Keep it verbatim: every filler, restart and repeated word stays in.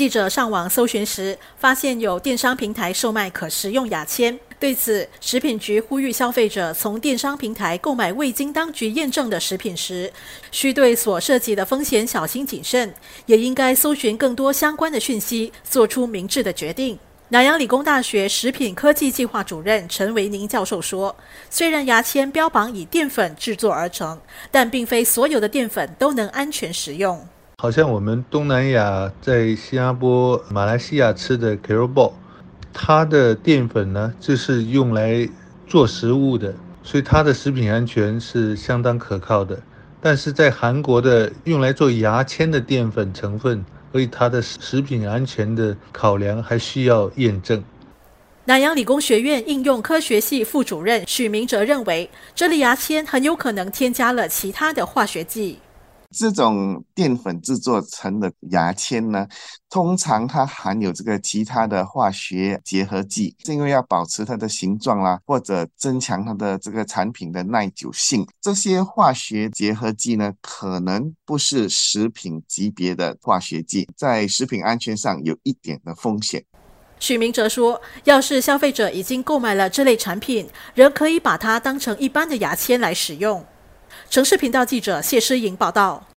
记者上网搜寻时，发现有电商平台售卖可食用牙签。对此，食品局呼吁消费者从电商平台购买未经当局验证的食品时，需对所涉及的风险小心谨慎，也应该搜寻更多相关的讯息，做出明智的决定。南洋理工大学食品科技计划主任陈维宁教授说，虽然牙签标榜以淀粉制作而成，但并非所有的淀粉都能安全食用。好像我们东南亚在新加坡、马来西亚吃的 carrot ball， 它的淀粉呢，就是用来做食物的，所以它的食品安全是相当可靠的。但是在韩国的用来做牙签的淀粉成分，所以它的食品安全的考量还需要验证。南洋理工学院应用科学系副主任许明哲认为，这类牙签很有可能添加了其他的化学剂。这种淀粉制作成的牙签呢，通常它含有这个其他的化学结合剂，是因为要保持它的形状啦，或者增强它的这个产品的耐久性。这些化学结合剂呢，可能不是食品级别的化学剂，在食品安全上有一点的风险。许明哲说，要是消费者已经购买了这类产品，仍可以把它当成一般的牙签来使用。城市频道记者谢诗莹报道。